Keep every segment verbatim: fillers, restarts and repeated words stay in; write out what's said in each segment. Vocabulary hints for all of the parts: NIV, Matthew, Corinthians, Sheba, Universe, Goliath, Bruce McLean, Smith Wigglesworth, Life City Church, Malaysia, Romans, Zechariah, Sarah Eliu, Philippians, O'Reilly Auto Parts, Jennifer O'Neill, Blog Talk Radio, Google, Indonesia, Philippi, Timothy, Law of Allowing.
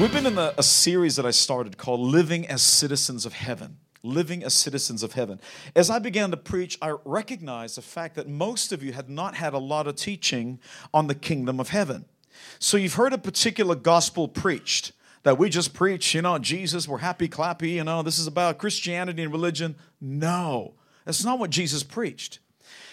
We've been in a, a series that I started called Living as Citizens of Heaven. Living as Citizens of Heaven. As I began to preach, I recognized the fact that most of you had not had a lot of teaching on the kingdom of heaven. So you've heard a particular gospel preached, that we just preach, you know, Jesus, we're happy, clappy, you know, this is about Christianity and religion. No, that's not what Jesus preached.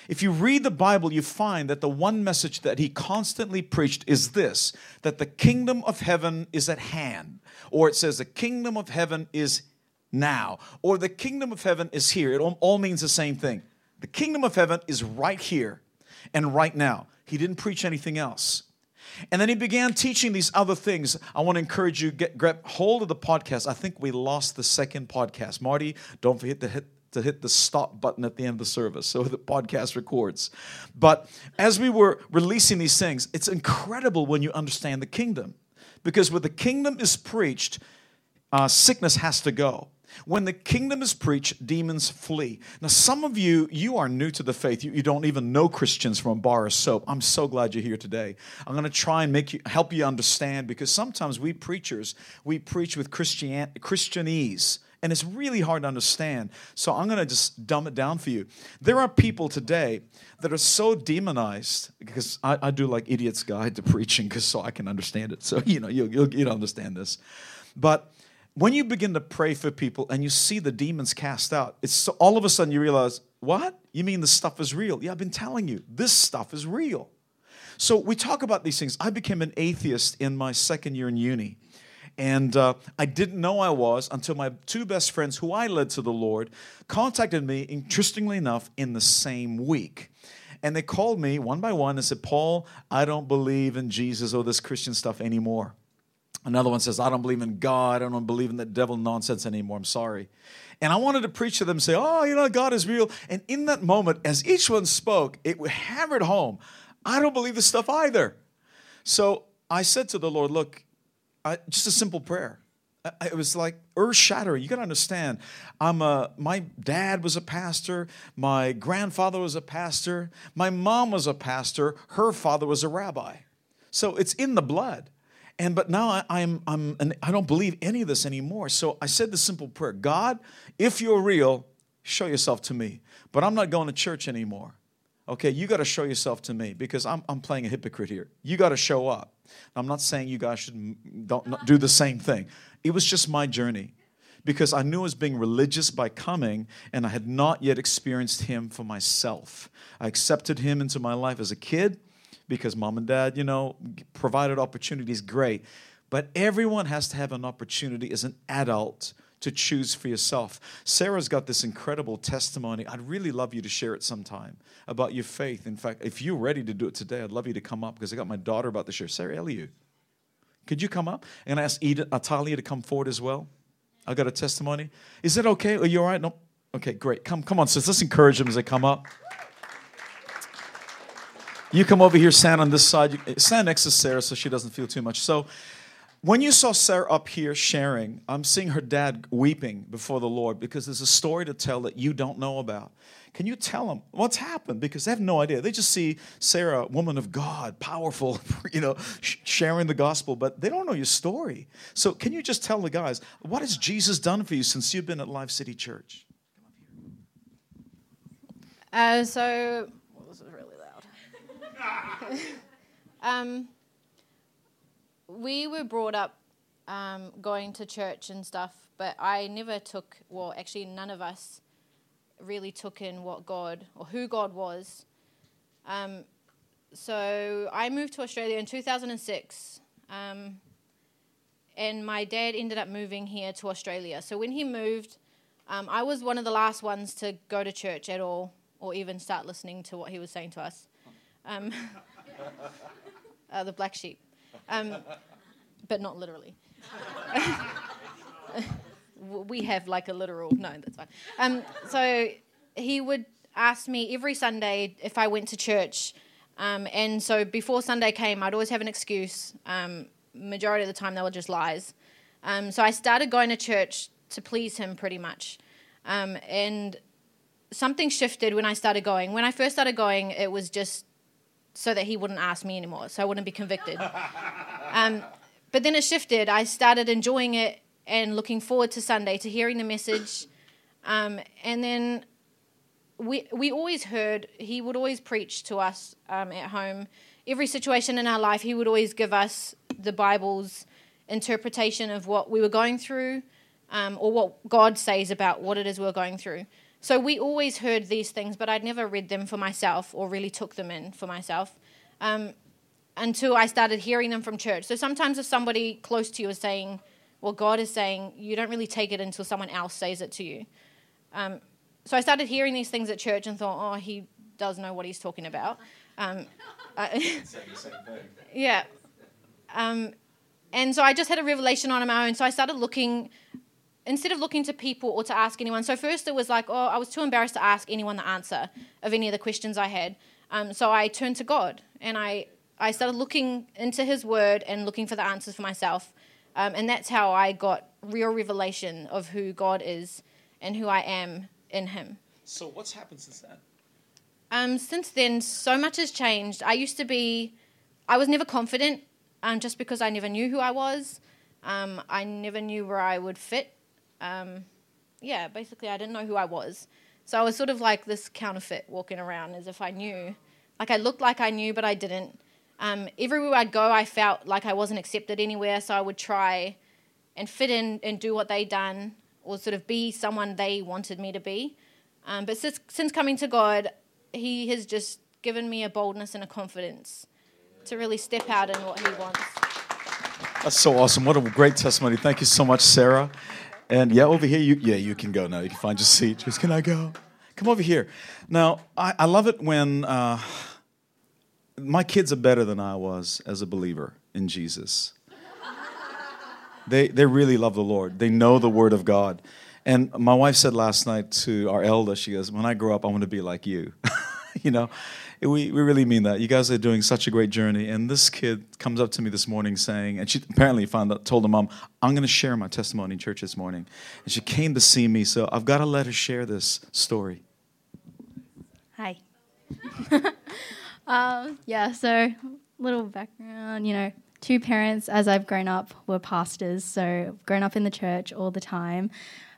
If you read the Bible, you find that the one message that he constantly preached is this, that the kingdom of heaven is at hand. Or it says the kingdom of heaven is now. Or the kingdom of heaven is here. It all means the same thing. The kingdom of heaven is right here and right now. He didn't preach anything else. And then he began teaching these other things. I want to encourage you, get, grab hold of the podcast. I think we lost the second podcast. Marty, don't forget to hit to hit the stop button at the end of the service so the podcast records. But as we were releasing these things, it's incredible when you understand the kingdom. Because when the kingdom is preached, uh, sickness has to go. When the kingdom is preached, demons flee. Now, some of you, you are new to the faith. You, you don't even know Christians from a bar of soap. I'm so glad you're here today. I'm going to try and make you help you understand, because sometimes we preachers, we preach with Christian, Christianese. And it's really hard to understand. So I'm going to just dumb it down for you. There are people today that are so demonized, because I, I do like Idiot's Guide to Preaching, because so I can understand it. So, you know, you'll, you'll, you'll understand this. But when you begin to pray for people and you see the demons cast out, it's so, all of a sudden you realize, what? You mean this stuff is real? Yeah, I've been telling you, this stuff is real. So we talk about these things. I became an atheist in my second year in uni. And uh, I didn't know I was until my two best friends, who I led to the Lord, contacted me, interestingly enough, in the same week. And they called me one by one and said, Paul, I don't believe in Jesus or this Christian stuff anymore. Another one says, I don't believe in God. I don't believe in that devil nonsense anymore. I'm sorry. And I wanted to preach to them and say, oh, you know, God is real. And in that moment, as each one spoke, it hammered home, I don't believe this stuff either. So I said to the Lord, look, I, just a simple prayer. I, it was like earth-shattering. You got to understand. I'm a. My dad was a pastor. My grandfather was a pastor. My mom was a pastor. Her father was a rabbi. So it's in the blood. And but now I, I'm. I'm. An, I don't believe any of this anymore. So I said the simple prayer. God, if you're real, show yourself to me. But I'm not going to church anymore. Okay, you got to show yourself to me, because I'm I'm playing a hypocrite here. You got to show up. I'm not saying you guys should don't not do the same thing. It was just my journey, because I knew I was being religious by coming, and I had not yet experienced Him for myself. I accepted Him into my life as a kid, because mom and dad, you know, provided opportunities, great. But everyone has to have an opportunity as an adult to choose for yourself. Sarah's got this incredible testimony. I'd really love you to share it sometime about your faith. In fact, if you're ready to do it today, I'd love you to come up, because I got my daughter about to share. Sarah Eliu, could you come up? And I asked Eden, Natalia to come forward as well. I got a testimony. Is that okay? Are you all right? No? Okay, great. Come, come on, sis. Let's encourage them as they come up. You come over here, stand on this side. Stand next to Sarah so she doesn't feel too much. So, when you saw Sarah up here sharing, I'm seeing her dad weeping before the Lord, because there's a story to tell that you don't know about. Can you tell them what's happened? Because they have no idea. They just see Sarah, woman of God, powerful, you know, sharing the gospel, but they don't know your story. So can you just tell the guys, what has Jesus done for you since you've been at Life City Church? Uh, so, well, this is really loud. um. We were brought up um, going to church and stuff, but I never took, well, actually none of us really took in what God, or who God was. Um, so I moved to Australia in two thousand six, um, and my dad ended up moving here to Australia. So when he moved, um, I was one of the last ones to go to church at all, or even start listening to what he was saying to us. Um, uh, the black sheep. Um, but not literally. We have like a literal, no, that's fine. Um, so he would ask me every Sunday if I went to church. Um, and so before Sunday came, I'd always have an excuse. Um, majority of the time, they were just lies. Um, so I started going to church to please him pretty much. Um, and something shifted when I started going. When I first started going, it was just so that he wouldn't ask me anymore, so I wouldn't be convicted. Um, but then it shifted. I started enjoying it and looking forward to Sunday, to hearing the message. Um, and then we we always heard, he would always preach to us um, at home. Every situation in our life, he would always give us the Bible's interpretation of what we were going through, um, or what God says about what it is we're going through. So we always heard these things, but I'd never read them for myself or really took them in for myself um, until I started hearing them from church. So sometimes if somebody close to you is saying, well, God is saying, you don't really take it until someone else says it to you. Um, so I started hearing these things at church and thought, oh, he does know what he's talking about. Um, I, yeah. Um, and so I just had a revelation on my own. So I started looking, instead of looking to people or to ask anyone. So first it was like, oh, I was too embarrassed to ask anyone the answer of any of the questions I had. Um, so I turned to God and I, I started looking into his word and looking for the answers for myself. Um, and that's how I got real revelation of who God is and who I am in him. So what's happened since then? Um, since then, so much has changed. I used to be, I was never confident um, just because I never knew who I was. Um, I never knew where I would fit. Um, yeah, basically I didn't know who I was. So I was sort of like this counterfeit walking around as if I knew. Like I looked like I knew, but I didn't. Um, everywhere I'd go, I felt like I wasn't accepted anywhere, so I would try and fit in and do what they'd done or sort of be someone they wanted me to be. Um, but since, since coming to God, he has just given me a boldness and a confidence to really step out in what he wants. That's so awesome. What a great testimony. Thank you so much, Sarah. And yeah, over here, you, yeah, you can go now. You can find your seat. Just, can I go? Come over here. Now, I, I love it when... Uh, my kids are better than I was as a believer in Jesus. They they really love the Lord. They know the Word of God. And my wife said last night to our elder, she goes, when I grow up, I want to be like you. You know, we, we really mean that. You guys are doing such a great journey. And this kid comes up to me this morning saying, and she apparently found out, told her mom, I'm going to share my testimony in church this morning. And she came to see me, so I've got to let her share this story. Hi. Um, yeah, so little background, you know, two parents as I've grown up were pastors, so I've grown up in the church all the time.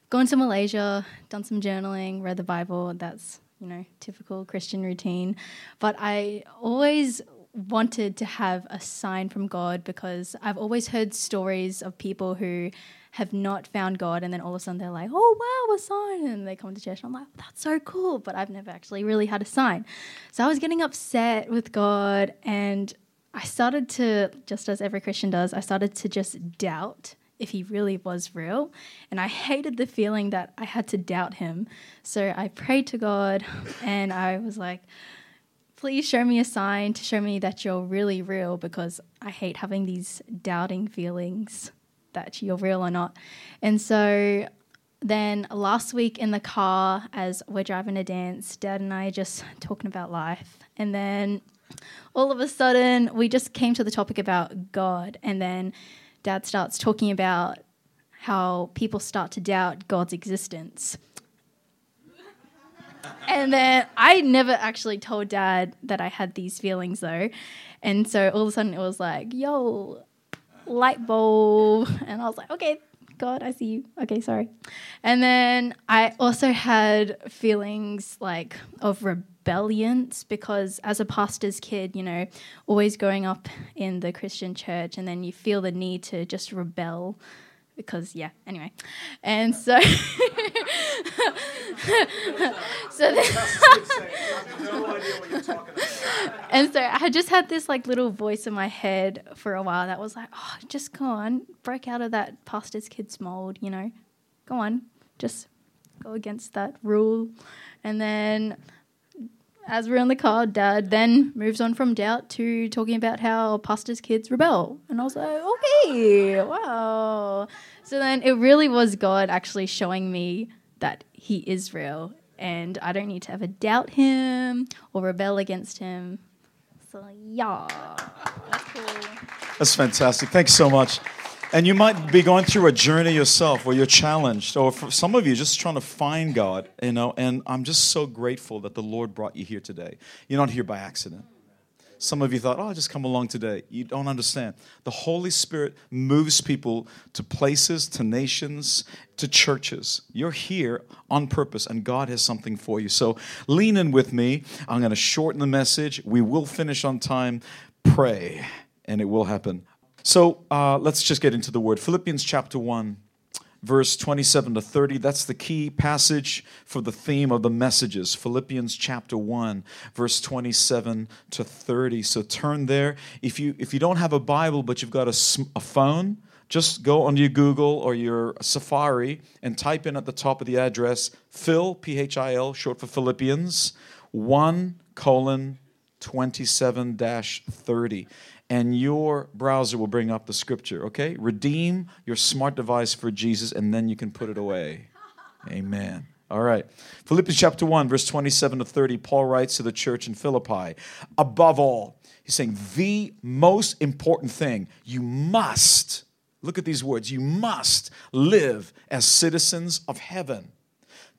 Gone to Malaysia, done some journaling, read the Bible, that's, you know, typical Christian routine. But I always wanted to have a sign from God because I've always heard stories of people who have not found God and then all of a sudden they're like, oh, wow, a sign, and they come to church and I'm like, that's so cool, but I've never actually really had a sign. So I was getting upset with God and I started to, just as every Christian does, I started to just doubt if he really was real, and I hated the feeling that I had to doubt him. So I prayed to God and I was like, please show me a sign to show me that you're really real because I hate having these doubting feelings that you're real or not. And so then last week in the car as we're driving to dance, Dad and I are just talking about life. And then all of a sudden we just came to the topic about God. And then Dad starts talking about how people start to doubt God's existence. And then I never actually told Dad that I had these feelings though. And so all of a sudden it was like, yo, light bulb. And I was like, okay, God, I see you. Okay, sorry. And then I also had feelings like of rebellion because as a pastor's kid, you know, always growing up in the Christian church and then you feel the need to just rebel because, yeah, anyway. And so... so then, and so I just had this like little voice in my head for a while that was like, oh, just go on, break out of that pastor's kids mold, you know, go on, just go against that rule. And then as we're on the car, Dad then moves on from doubt to talking about how pastors' kids rebel. And I was like, okay, wow. So then it really was God actually showing me that he is real and I don't need to ever doubt him or rebel against him. So, yeah. That's cool. That's fantastic. Thanks so much. And you might be going through a journey yourself where you're challenged, or for some of you just trying to find God, you know, and I'm just so grateful that the Lord brought you here today. You're not here by accident. Some of you thought, oh, I'll just come along today. You don't understand. The Holy Spirit moves people to places, to nations, to churches. You're here on purpose, and God has something for you. So lean in with me. I'm going to shorten the message. We will finish on time. Pray, and it will happen. So uh, let's just get into the word. Philippians chapter one, verse twenty-seven to thirty. That's the key passage for the theme of the messages. Philippians chapter one, verse twenty-seven to thirty. So turn there. If you if you don't have a Bible but you've got a, a phone, just go on your Google or your Safari and type in at the top of the address Phil, P H I L, short for Philippians, one colon twenty-seven dash thirty. And your browser will bring up the scripture, okay? Redeem your smart device for Jesus, and then you can put it away. Amen. All right. Philippians chapter one, verse twenty-seven to thirty, Paul writes to the church in Philippi, above all, he's saying the most important thing, you must, look at these words, you must live as citizens of heaven,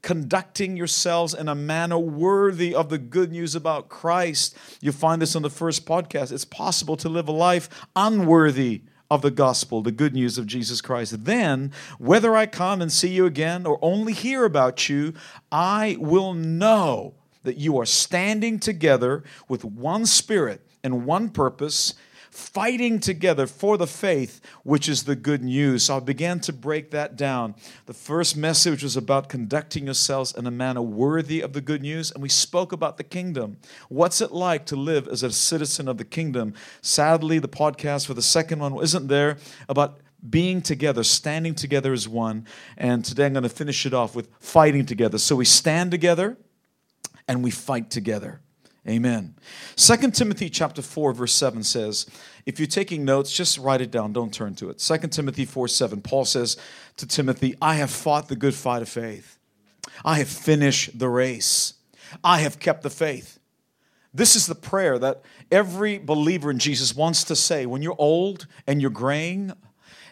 conducting yourselves in a manner worthy of the good news about Christ. You find this on the first podcast. It's possible to live a life unworthy of the gospel, the good news of Jesus Christ. Then, whether I come and see you again or only hear about you, I will know that you are standing together with one spirit and one purpose, fighting together for the faith, which is the good news. So I began to break that down. The first message was about conducting yourselves in a manner worthy of the good news, and we spoke about the kingdom. What's it like to live as a citizen of the kingdom? Sadly, the podcast for the second one isn't there about being together, standing together as one, and today I'm going to finish it off with fighting together. So we stand together and we fight together. Amen. Second Timothy chapter four, verse seven says, if you're taking notes, just write it down. Don't turn to it. Second Timothy four seven, Paul says to Timothy, I have fought the good fight of faith. I have finished the race. I have kept the faith. This is the prayer that every believer in Jesus wants to say. When you're old and you're graying,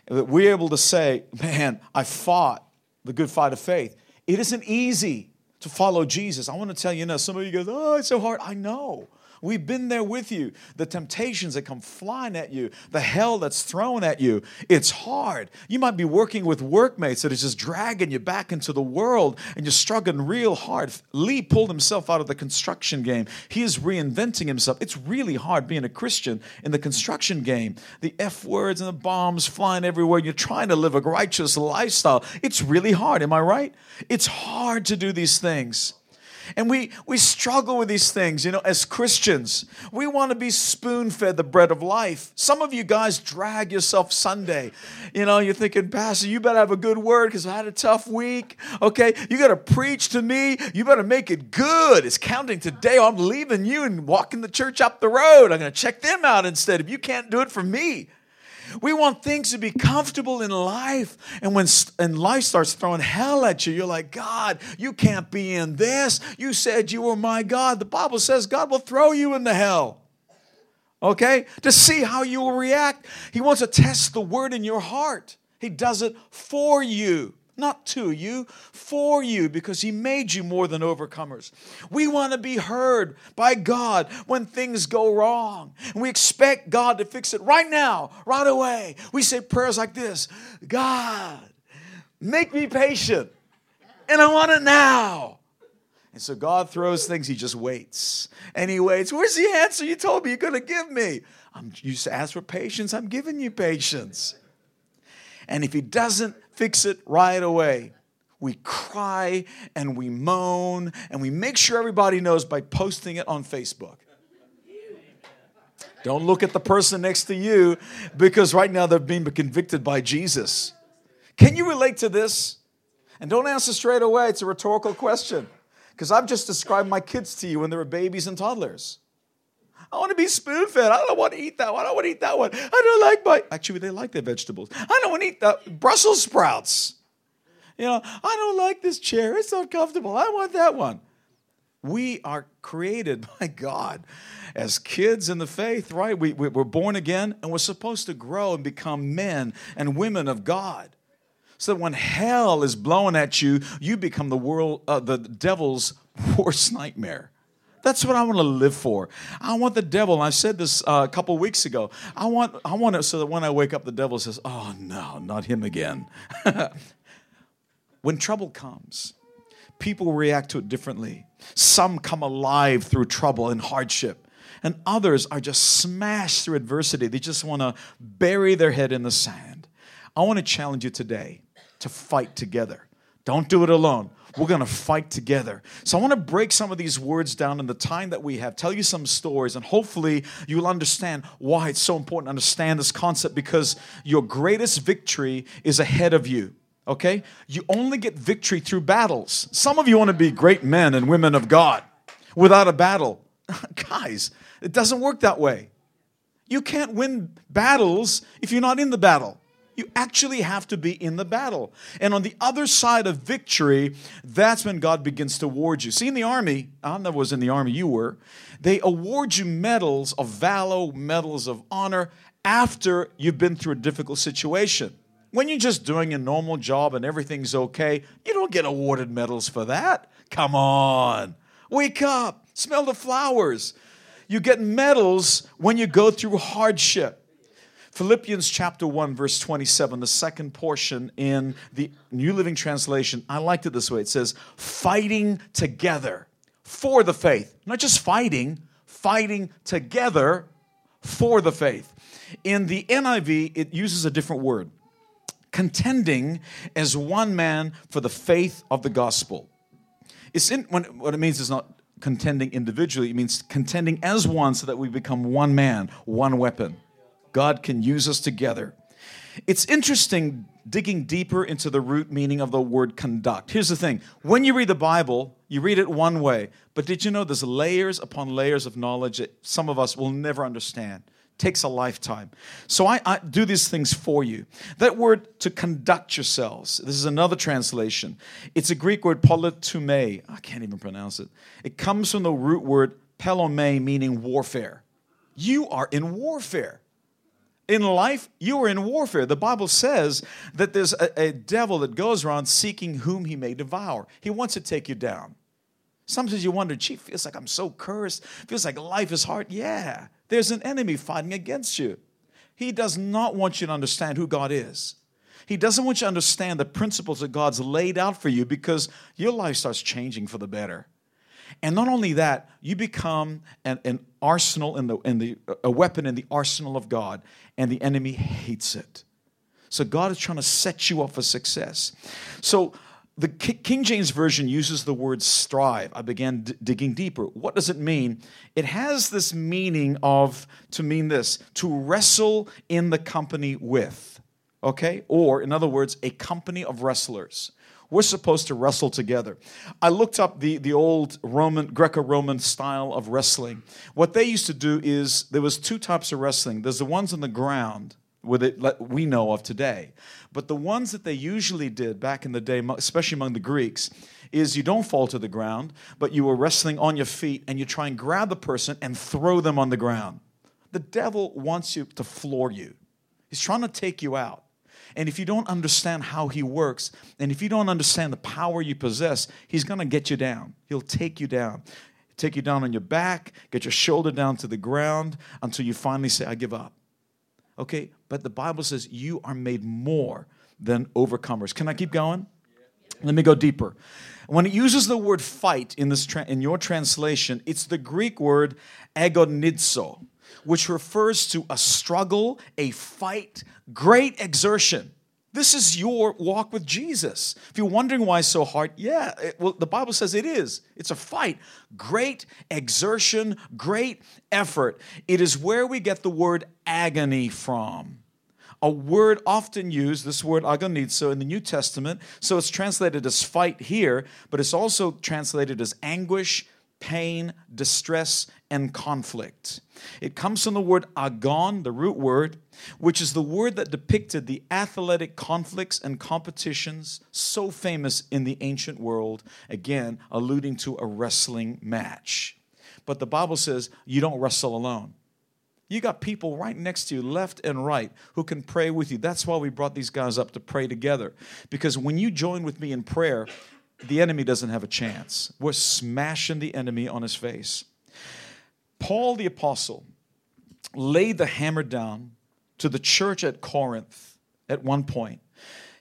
that we're able to say, man, I fought the good fight of faith. It isn't easy to follow Jesus. I want to tell you now, some of you go, oh, it's so hard. I know. We've been there with you. The temptations that come flying at you, the hell that's thrown at you, it's hard. You might be working with workmates that is just dragging you back into the world, and you're struggling real hard. Lee pulled himself out of the construction game. He is reinventing himself. It's really hard being a Christian in the construction game. The F words and the bombs flying everywhere. You're trying to live a righteous lifestyle. It's really hard. Am I right? It's hard to do these things. And we, we struggle with these things, you know, as Christians. We want to be spoon-fed the bread of life. Some of you guys drag yourself Sunday. You know, you're thinking, Pastor, you better have a good word because I had a tough week. Okay, you got to preach to me. You better make it good. It's counting today. I'm leaving you and walking the church up the road. I'm going to check them out instead if you can't do it for me. We want things to be comfortable in life. And when and life starts throwing hell at you, you're like, God, you can't be in this. You said you were my God. The Bible says God will throw you in the hell. Okay? To see how you will react. He wants to test the word in your heart. He does it for you. Not to you, for you, because he made you more than overcomers. We want to be heard by God when things go wrong. And we expect God to fix it right now, right away. We say prayers like this, God, make me patient, and I want it now. And so God throws things, he just waits. And he waits, where's the answer you told me you're going to give me? I'm, you used to ask for patience, I'm giving you patience. And if he doesn't fix it right away, we cry and we moan and we make sure everybody knows by posting it on Facebook. Don't look at the person next to you because right now they're being convicted by Jesus. Can you relate to this? And don't answer straight away. It's a rhetorical question. Because I've just described my kids to you when they were babies and toddlers. I want to be spoon-fed. I don't want to eat that one. I don't want to eat that one. I don't like my... Actually, they like their vegetables. I don't want to eat that Brussels sprouts. You know, I don't like this chair. It's uncomfortable. I want that one. We are created by God as kids in the faith, right? We, we, we're born again, and we're supposed to grow and become men and women of God. So that when hell is blowing at you, you become the world, uh, the devil's worst nightmare. That's what I want to live for. I want the devil, and I said this uh, a couple weeks ago, I want, I want it so that when I wake up, the devil says, oh, no, not him again. When trouble comes, people react to it differently. Some come alive through trouble and hardship, and others are just smashed through adversity. They just want to bury their head in the sand. I want to challenge you today to fight together. Don't do it alone. We're going to fight together. So I want to break some of these words down in the time that we have, tell you some stories, and hopefully you'll understand why it's so important to understand this concept, because your greatest victory is ahead of you. Okay? You only get victory through battles. Some of you want to be great men and women of God without a battle. Guys, it doesn't work that way. You can't win battles if you're not in the battle. You actually have to be in the battle. And on the other side of victory, that's when God begins to award you. See, in the army, I never was in the army, you were, they award you medals of valor, medals of honor after you've been through a difficult situation. When you're just doing a normal job and everything's okay, you don't get awarded medals for that. Come on. Wake up. Smell the flowers. You get medals when you go through hardship. Philippians chapter one, verse twenty-seven, the second portion in the New Living Translation. I liked it this way. It says, fighting together for the faith. Not just fighting, fighting together for the faith. In the N I V, it uses a different word. Contending as one man for the faith of the gospel. It's in, when, what it means is not contending individually. It means contending as one so that we become one man, one weapon. God can use us together. It's interesting digging deeper into the root meaning of the word conduct. Here's the thing. When you read the Bible, you read it one way. But did you know there's layers upon layers of knowledge that some of us will never understand? It takes a lifetime. So I, I do these things for you. That word, to conduct yourselves, this is another translation. It's a Greek word, politoume. I can't even pronounce it. It comes from the root word, pelome, meaning warfare. You are in warfare. In life, you are in warfare. The Bible says that there's a, a devil that goes around seeking whom he may devour. He wants to take you down. Sometimes you wonder, gee, feels like I'm so cursed. Feels like life is hard. Yeah, there's an enemy fighting against you. He does not want you to understand who God is. He doesn't want you to understand the principles that God's laid out for you, because your life starts changing for the better. And not only that, you become an, an arsenal, in the, in the, a weapon in the arsenal of God, and the enemy hates it. So God is trying to set you up for success. So the King James Version uses the word strive. I began d- digging deeper. What does it mean? It has this meaning of, to mean this, to wrestle in the company with, okay? Or, in other words, a company of wrestlers. We're supposed to wrestle together. I looked up the, the old Roman, Greco-Roman style of wrestling. What they used to do is, there was two types of wrestling. There's the ones on the ground, with it, that we know of today. But the ones that they usually did back in the day, especially among the Greeks, is you don't fall to the ground, but you were wrestling on your feet, and you try and grab the person and throw them on the ground. The devil wants you to floor you. He's trying to take you out. And if you don't understand how he works, and if you don't understand the power you possess, he's going to get you down. He'll take you down. He'll take you down on your back, get your shoulder down to the ground, until you finally say, I give up. Okay? But the Bible says you are made more than overcomers. Can I keep going? Let me go deeper. When it uses the word fight in this tra- in your translation, it's the Greek word agonizo, which refers to a struggle, a fight, great exertion. This is your walk with Jesus. If you're wondering why it's so hard, yeah, it, well, the Bible says it is. It's a fight. Great exertion, great effort. It is where we get the word agony from. a word often used, this word agonizo in the New Testament. So it's translated as fight here, but it's also translated as anguish, pain, distress, and conflict. It comes from the word agon, the root word, which is the word that depicted the athletic conflicts and competitions so famous in the ancient world, again, alluding to a wrestling match. But the Bible says you don't wrestle alone. You got people right next to you, left and right, who can pray with you. That's why we brought these guys up to pray together. Because when you join with me in prayer, the enemy doesn't have a chance. We're smashing the enemy on his face. Paul the apostle laid the hammer down to the church at Corinth at one point.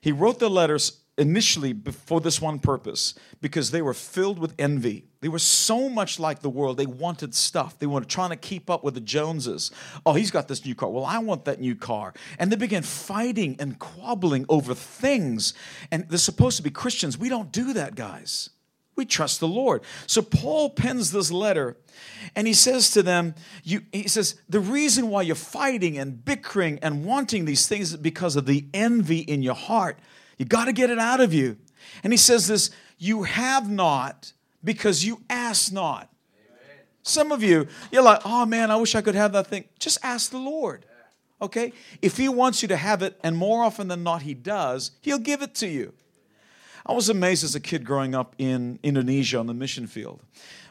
He wrote the letters initially for this one purpose, because they were filled with envy. They were so much like the world. They wanted stuff. They were trying to keep up with the Joneses. Oh, he's got this new car. Well, I want that new car. And they began fighting and quabbling over things. And they're supposed to be Christians. We don't do that, guys. We trust the Lord. So Paul pens this letter, and he says to them, you, he says, the reason why you're fighting and bickering and wanting these things is because of the envy in your heart. You got to get it out of you. And he says this, you have not because you ask not. Amen. Some of you, you're like, oh man, I wish I could have that thing. Just ask the Lord, okay? If he wants you to have it, and more often than not he does, he'll give it to you. I was amazed as a kid growing up in Indonesia on the mission field.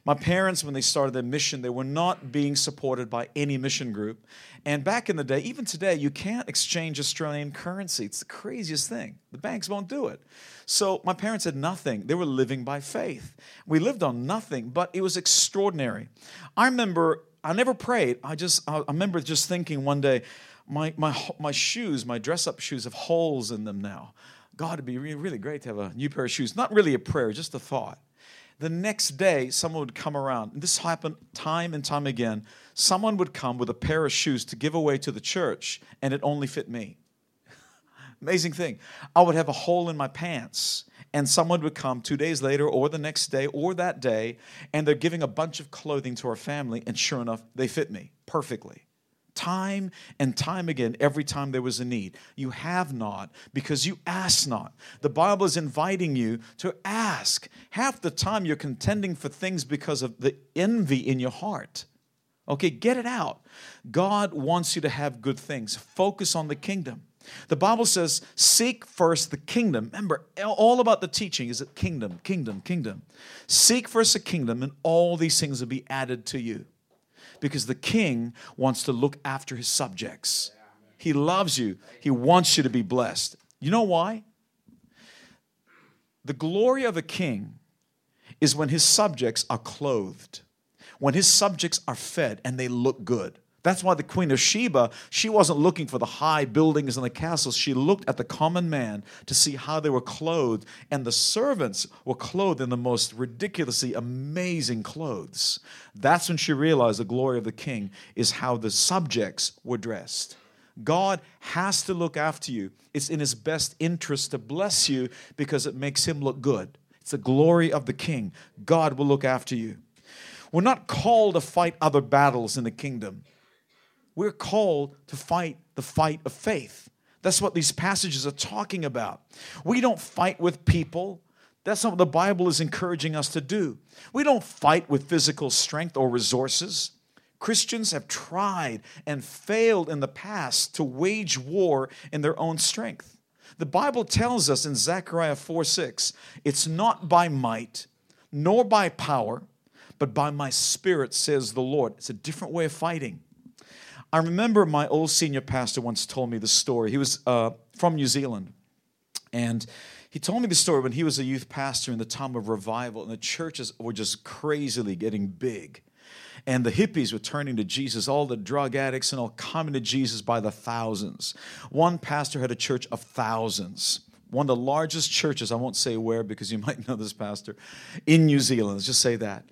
My parents, when they started their mission, they were not being supported by any mission group. And back in the day, even today, you can't exchange Australian currency. It's the craziest thing. The banks won't do it. So my parents had nothing. They were living by faith. We lived on nothing, but it was extraordinary. I remember, I never prayed. I just, I remember just thinking one day, my my my shoes, my dress-up shoes have holes in them now. God, it'd be really great to have a new pair of shoes. Not really a prayer, just a thought. The next day, someone would come around. And this happened time and time again. Someone would come with a pair of shoes to give away to the church, and it only fit me. Amazing thing. I would have a hole in my pants, and someone would come two days later or the next day or that day, and they're giving a bunch of clothing to our family, and sure enough, they fit me perfectly. Time and time again, every time there was a need. You have not because you ask not. The Bible is inviting you to ask. Half the time you're contending for things because of the envy in your heart. Okay, get it out. God wants you to have good things. Focus on the kingdom. The Bible says, seek first the kingdom. Remember, all about the teaching is that kingdom, kingdom, kingdom. Seek first the kingdom and all these things will be added to you. Because the king wants to look after his subjects. He loves you. He wants you to be blessed. You know why? The glory of a king is when his subjects are clothed, when his subjects are fed and they look good. That's why the Queen of Sheba, she wasn't looking for the high buildings and the castles. She looked at the common man to see how they were clothed. And the servants were clothed in the most ridiculously amazing clothes. That's when she realized the glory of the king is how the subjects were dressed. God has to look after you. It's in his best interest to bless you because it makes him look good. It's the glory of the king. God will look after you. We're not called to fight other battles in the kingdom. We're called to fight the fight of faith. That's what these passages are talking about. We don't fight with people. That's not what the Bible is encouraging us to do. We don't fight with physical strength or resources. Christians have tried and failed in the past to wage war in their own strength. The Bible tells us in Zechariah four six, it's not by might nor by power, but by my spirit, says the Lord. It's a different way of fighting. I remember my old senior pastor once told me this story. He was uh, from New Zealand, and he told me the story when he was a youth pastor in the time of revival, and the churches were just crazily getting big. And the hippies were turning to Jesus, all the drug addicts and all coming to Jesus by the thousands. One pastor had a church of thousands, one of the largest churches, I won't say where because you might know this pastor, in New Zealand, let's just say that.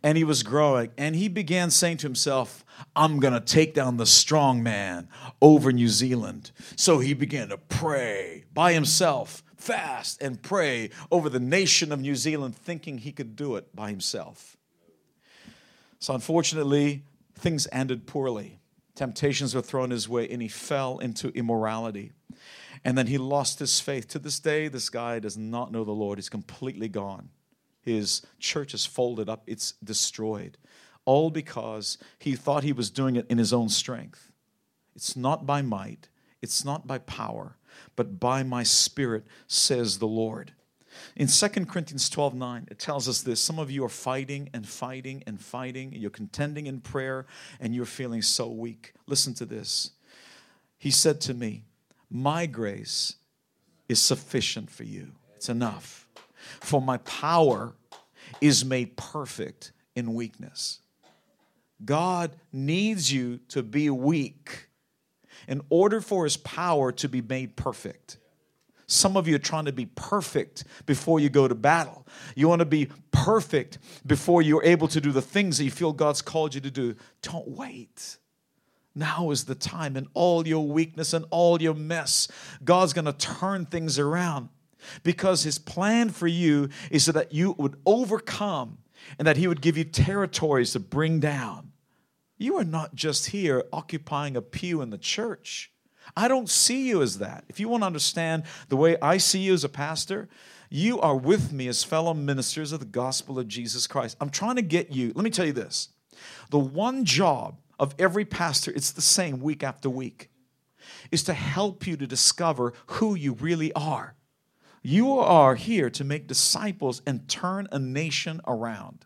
And he was growing, and he began saying to himself, I'm going to take down the strong man over New Zealand. So he began to pray by himself, fast and pray over the nation of New Zealand, thinking he could do it by himself. So unfortunately, things ended poorly. Temptations were thrown his way, and he fell into immorality. And then he lost his faith. To this day, this guy does not know the Lord. He's completely gone. His church is folded up. It's destroyed. All because he thought he was doing it in his own strength. It's not by might. It's not by power. But by my spirit, says the Lord. In Second Corinthians twelve nine, it tells us this. Some of you are fighting and fighting and fighting. And you're contending in prayer. And you're feeling so weak. Listen to this. He said to me, my grace is sufficient for you. It's enough. For my power is made perfect in weakness. God needs you to be weak in order for his power to be made perfect. Some of you are trying to be perfect before you go to battle. You want to be perfect before you're able to do the things that you feel God's called you to do. Don't wait. Now is the time, and all your weakness and all your mess, God's going to turn things around, because his plan for you is so that you would overcome and that he would give you territories to bring down. You are not just here occupying a pew in the church. I don't see you as that. If you want to understand the way I see you as a pastor, you are with me as fellow ministers of the gospel of Jesus Christ. I'm trying to get you. Let me tell you this. The one job of every pastor, it's the same week after week, is to help you to discover who you really are. You are here to make disciples and turn a nation around.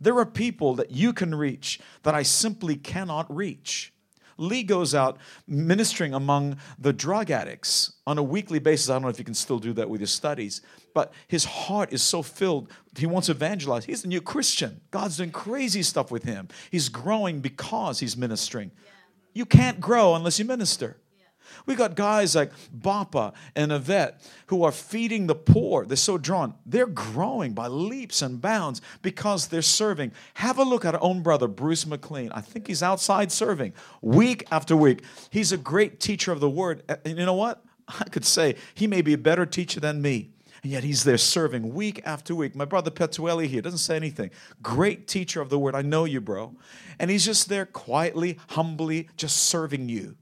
There are people that you can reach that I simply cannot reach. Lee goes out ministering among the drug addicts on a weekly basis. I don't know if you can still do that with your studies, but his heart is so filled. He wants to evangelize. He's a new Christian. God's doing crazy stuff with him. He's growing because he's ministering. Yeah. You can't grow unless you minister. Yeah. We got guys like Bappa and Yvette who are feeding the poor. They're so drawn. They're growing by leaps and bounds because they're serving. Have a look at our own brother, Bruce McLean. I think he's outside serving week after week. He's a great teacher of the word. And you know what? I could say he may be a better teacher than me. And yet he's there serving week after week. My brother Petuelli here doesn't say anything. Great teacher of the word. I know you, bro. And he's just there quietly, humbly, just serving you.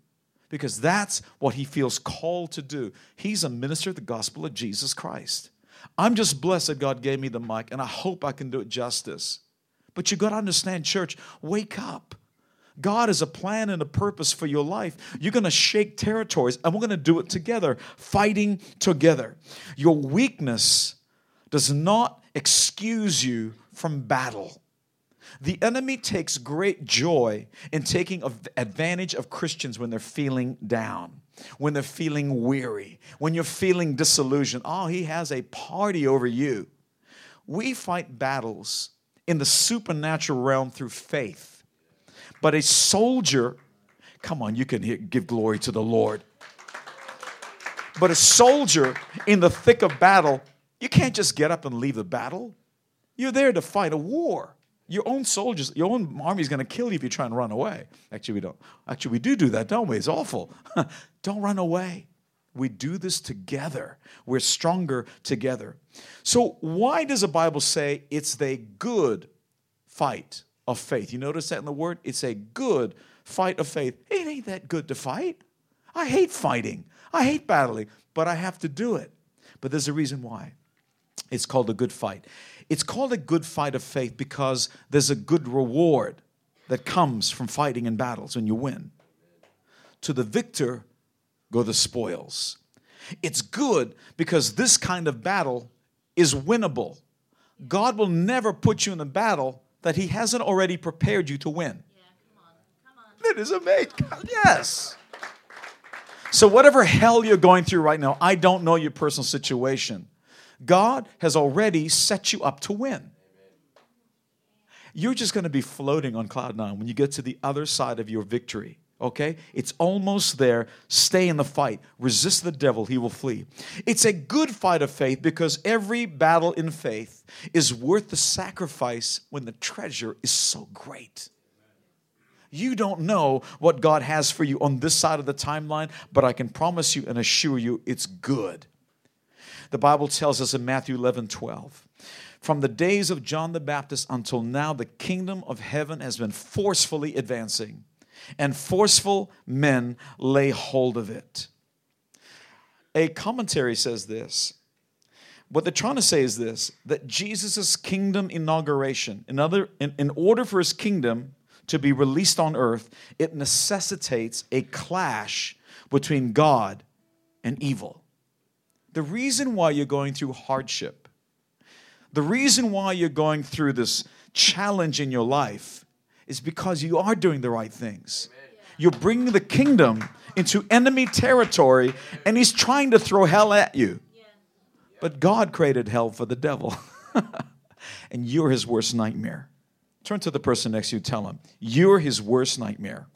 Because that's what he feels called to do. He's a minister of the gospel of Jesus Christ. I'm just blessed that God gave me the mic, and I hope I can do it justice. But you got to understand, church, wake up. God has a plan and a purpose for your life. You're going to shake territories, and we're going to do it together, fighting together. Your weakness does not excuse you from battle. The enemy takes great joy in taking advantage of Christians when they're feeling down, when they're feeling weary, when you're feeling disillusioned. Oh, he has a party over you. We fight battles in the supernatural realm through faith. But a soldier, come on, you can hear, give glory to the Lord. But a soldier in the thick of battle, you can't just get up and leave the battle. You're there to fight a war. Your own soldiers, your own army is going to kill you if you try and run away. Actually, we don't. Actually, we do do that, don't we? It's awful. Don't run away. We do this together. We're stronger together. So why does the Bible say it's the good fight of faith? You notice that in the word? It's a good fight of faith. It ain't that good to fight. I hate fighting. I hate battling, but I have to do it. But there's a reason why. It's called a good fight. It's called a good fight of faith because there's a good reward that comes from fighting in battles when you win. To the victor go the spoils. It's good because this kind of battle is winnable. God will never put you in a battle that he hasn't already prepared you to win. Yeah, come on. Come on. That is amazing. Yes. So whatever hell you're going through right now, I don't know your personal situation. God has already set you up to win. You're just going to be floating on cloud nine when you get to the other side of your victory. Okay? It's almost there. Stay in the fight. Resist the devil. He will flee. It's a good fight of faith because every battle in faith is worth the sacrifice when the treasure is so great. You don't know what God has for you on this side of the timeline, but I can promise you and assure you it's good. The Bible tells us in Matthew eleven twelve, from the days of John the Baptist until now, the kingdom of heaven has been forcefully advancing. and forceful men lay hold of it. A commentary says this. What they're trying to say is this, that Jesus' kingdom inauguration, in, other, in, in order for his kingdom to be released on earth, it necessitates a clash between God and evil. The reason why you're going through hardship, the reason why you're going through this challenge in your life is because you are doing the right things. Amen. You're bringing the kingdom into enemy territory, and he's trying to throw hell at you. But God created hell for the devil. And you're his worst nightmare. Turn to the person next to you, tell him, you're his worst nightmare.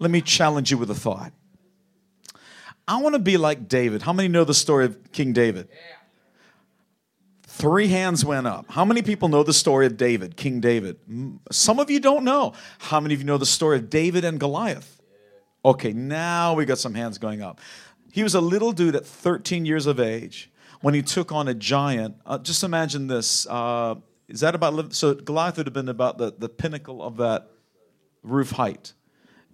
Let me challenge you with a thought. I want to be like David. How many know the story of King David? Three hands went up. How many people know the story of David, King David? Some of you don't know. How many of you know the story of David and Goliath? Okay, now we got some hands going up. He was a little dude at thirteen years of age when he took on a giant. Uh, just imagine this. Uh, is that about, so Goliath would have been about the, the pinnacle of that roof height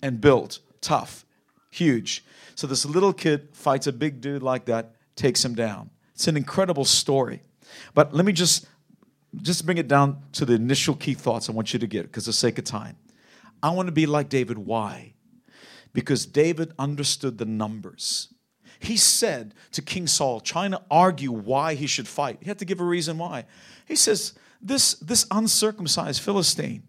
and built, tough, huge. So this little kid fights a big dude like that, takes him down. It's an incredible story. But let me just, just bring it down to the initial key thoughts I want you to get because of the sake of time. I want to be like David. Why? Because David understood the numbers. He said to King Saul, trying to argue why he should fight. He had to give a reason why. He says, this, this uncircumcised Philistine,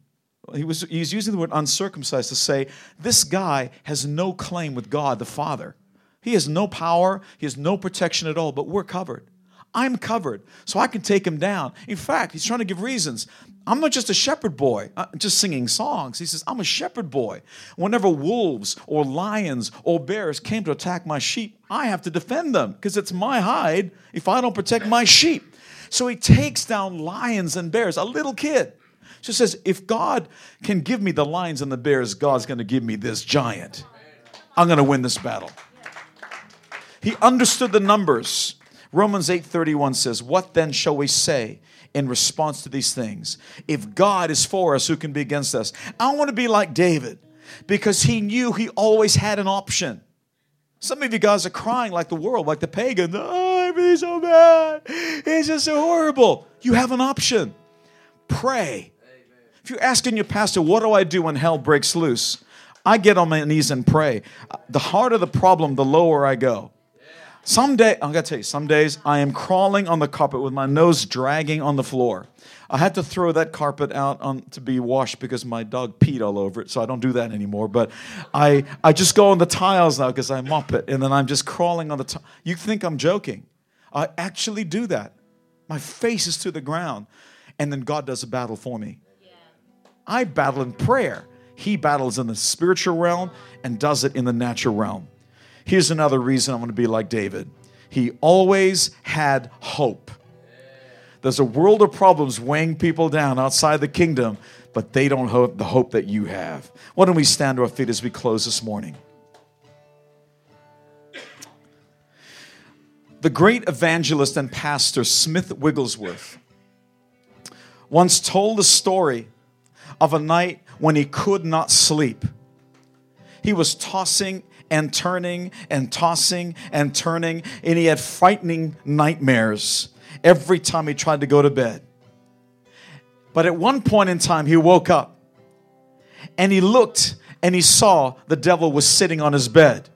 he was, he was using the word uncircumcised to say, this guy has no claim with God the Father. He has no power. He has no protection at all, but we're covered. I'm covered, so I can take him down. In fact, he's trying to give reasons. I'm not just a shepherd boy, just singing songs. He says, I'm a shepherd boy. Whenever wolves or lions or bears came to attack my sheep, I have to defend them because it's my hide if I don't protect my sheep. So he takes down lions and bears, a little kid. So he says, if God can give me the lions and the bears, God's going to give me this giant. I'm going to win this battle. He understood the numbers. Romans eight thirty-one says, what then shall we say in response to these things? If God is for us, who can be against us? I want to be like David because he knew he always had an option. Some of you guys are crying like the world, like the pagan. Oh, everything's so bad. It's just so horrible. You have an option. Pray. Amen. If you're asking your pastor, what do I do when hell breaks loose? I get on my knees and pray. The harder the problem, the lower I go. Some day, I'm going to tell you, some days I am crawling on the carpet with my nose dragging on the floor. I had to throw that carpet out on, to be washed because my dog peed all over it, so I don't do that anymore. But I, I just go on the tiles now because I mop it, and then I'm just crawling on the tiles. You think I'm joking. I actually do that. My face is to the ground, and then God does a battle for me. Yeah. I battle in prayer. He battles in the spiritual realm and does it in the natural realm. Here's another reason I'm going to be like David. He always had hope. There's a world of problems weighing people down outside the kingdom, but they don't have the hope that you have. Why don't we stand to our feet as we close this morning? The great evangelist and pastor Smith Wigglesworth once told the story of a night when he could not sleep. He was tossing and turning and tossing and turning, and he had frightening nightmares every time he tried to go to bed. But at one point in time, he woke up, and he looked, and he saw the devil was sitting on his bed.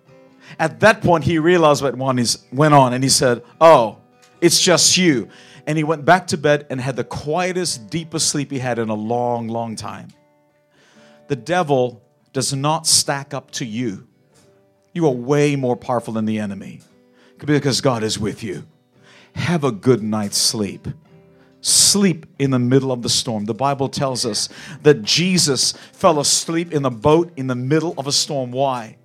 At that point, he realized what went on, and he said, oh, it's just you. And he went back to bed and had the quietest, deepest sleep he had in a long, long time. The devil does not stack up to you. You are way more powerful than the enemy because God is with you. Have a good night's sleep. Sleep in the middle of the storm. The Bible tells us that Jesus fell asleep in the boat in the middle of a storm. Why?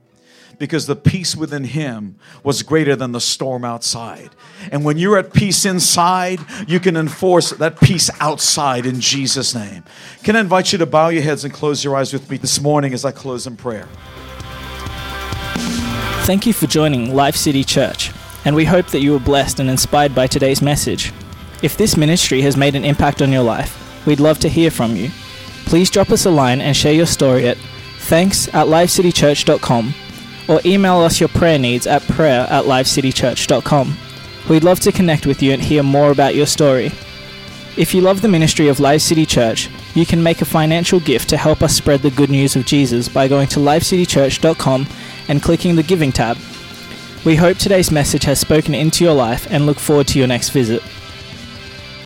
Because the peace within him was greater than the storm outside. And when you're at peace inside, you can enforce that peace outside in Jesus' name. Can I invite you to bow your heads and close your eyes with me this morning as I close in prayer? Thank you for joining Life City Church, and we hope that you were blessed and inspired by today's message. If this ministry has made an impact on your life, we'd love to hear from you. please drop us a line and share your story at thanks at life city church dot com or email us your prayer needs at prayer at life city church dot com. We'd love to connect with you and hear more about your story. If you love the ministry of Life City Church, you can make a financial gift to help us spread the good news of Jesus by going to life city church dot com and clicking the Giving tab. We hope today's message has spoken into your life and look forward to your next visit.